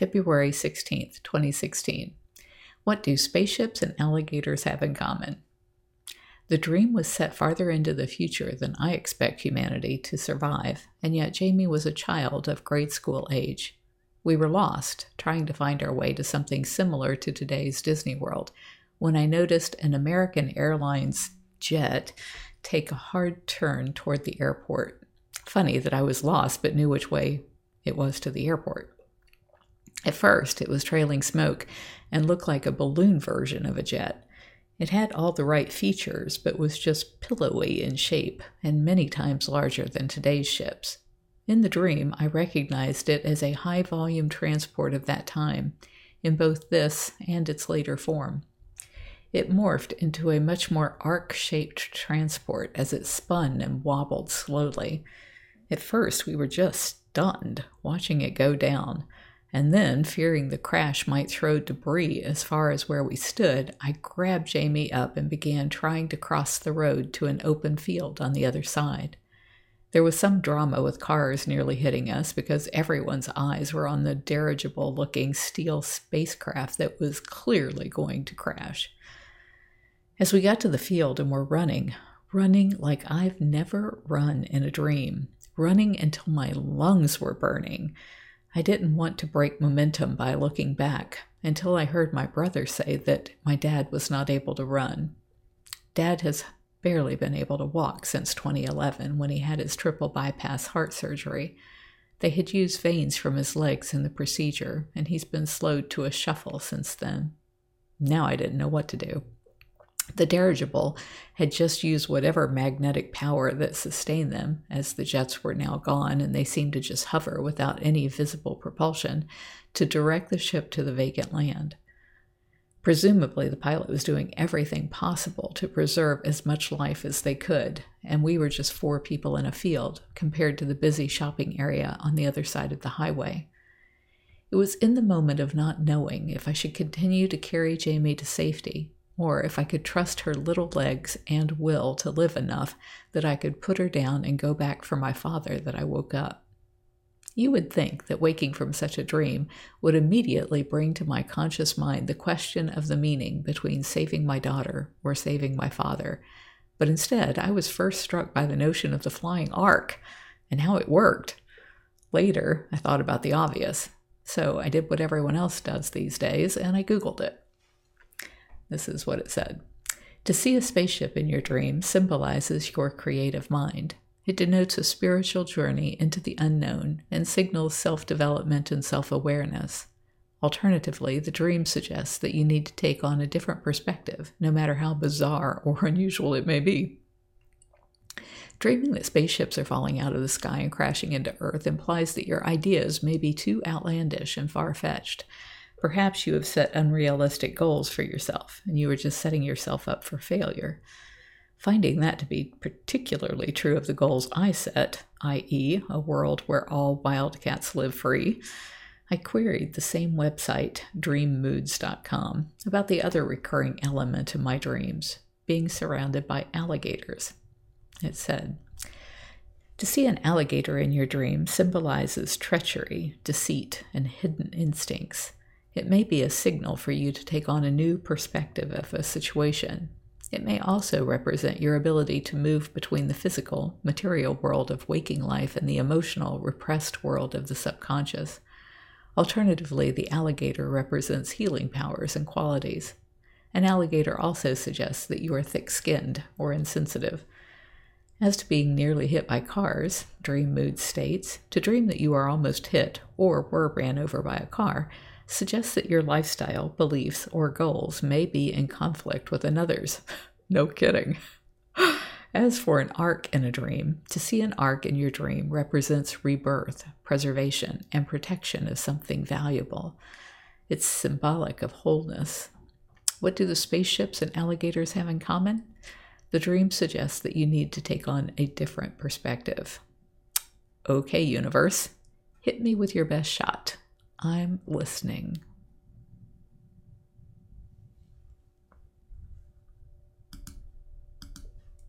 February 16th, 2016. What do spaceships and alligators have in common? The dream was set farther into the future than I expect humanity to survive, and yet Jamie was a child of grade school age. We were lost, trying to find our way to something similar to today's Disney World, when I noticed an American Airlines jet take a hard turn toward the airport. Funny that I was lost but knew which way it was to the airport. At first, it was trailing smoke and looked like a balloon version of a jet. It had all the right features, but was just pillowy in shape and many times larger than today's ships. In the dream, I recognized it as a high-volume transport of that time, in both this and its later form. It morphed into a much more arc-shaped transport as it spun and wobbled slowly. At first, we were just stunned, watching it go down. And then, fearing the crash might throw debris as far as where we stood, I grabbed Jamie up and began trying to cross the road to an open field on the other side. There was some drama with cars nearly hitting us because everyone's eyes were on the dirigible-looking steel spacecraft that was clearly going to crash. As we got to the field and were running like I've never run in a dream, running until my lungs were burning. I didn't want to break momentum by looking back until I heard my brother say that my dad was not able to run. Dad has barely been able to walk since 2011 when he had his triple bypass heart surgery. They had used veins from his legs in the procedure, and he's been slowed to a shuffle since then. Now I didn't know what to do. The dirigible had just used whatever magnetic power that sustained them, as the jets were now gone and they seemed to just hover without any visible propulsion, to direct the ship to the vacant land. Presumably, the pilot was doing everything possible to preserve as much life as they could, and we were just four people in a field compared to the busy shopping area on the other side of the highway. It was in the moment of not knowing if I should continue to carry Jamie to safety, or if I could trust her little legs and will to live enough that I could put her down and go back for my father, that I woke up. You would think that waking from such a dream would immediately bring to my conscious mind the question of the meaning between saving my daughter or saving my father, but instead I was first struck by the notion of the flying arc and how it worked. Later, I thought about the obvious, so I did what everyone else does these days, and I Googled it. This is what it said. To see a spaceship in your dream symbolizes your creative mind. It denotes a spiritual journey into the unknown and signals self-development and self-awareness. Alternatively, the dream suggests that you need to take on a different perspective, no matter how bizarre or unusual it may be. Dreaming that spaceships are falling out of the sky and crashing into Earth implies that your ideas may be too outlandish and far-fetched. Perhaps you have set unrealistic goals for yourself, and you are just setting yourself up for failure. Finding that to be particularly true of the goals I set, i.e., a world where all wildcats live free, I queried the same website, dreammoods.com, about the other recurring element in my dreams, being surrounded by alligators. It said, to see an alligator in your dream symbolizes treachery, deceit, and hidden instincts. It may be a signal for you to take on a new perspective of a situation. It may also represent your ability to move between the physical, material world of waking life and the emotional, repressed world of the subconscious. Alternatively, the alligator represents healing powers and qualities. An alligator also suggests that you are thick-skinned or insensitive. As to being nearly hit by cars, Dream Mood states, to dream that you are almost hit or were ran over by a car suggests that your lifestyle, beliefs, or goals may be in conflict with another's. No kidding. As for an arc in a dream, to see an arc in your dream represents rebirth, preservation, and protection of something valuable. It's symbolic of wholeness. What do the spaceships and alligators have in common? The dream suggests that you need to take on a different perspective. Okay, universe, hit me with your best shot. I'm listening.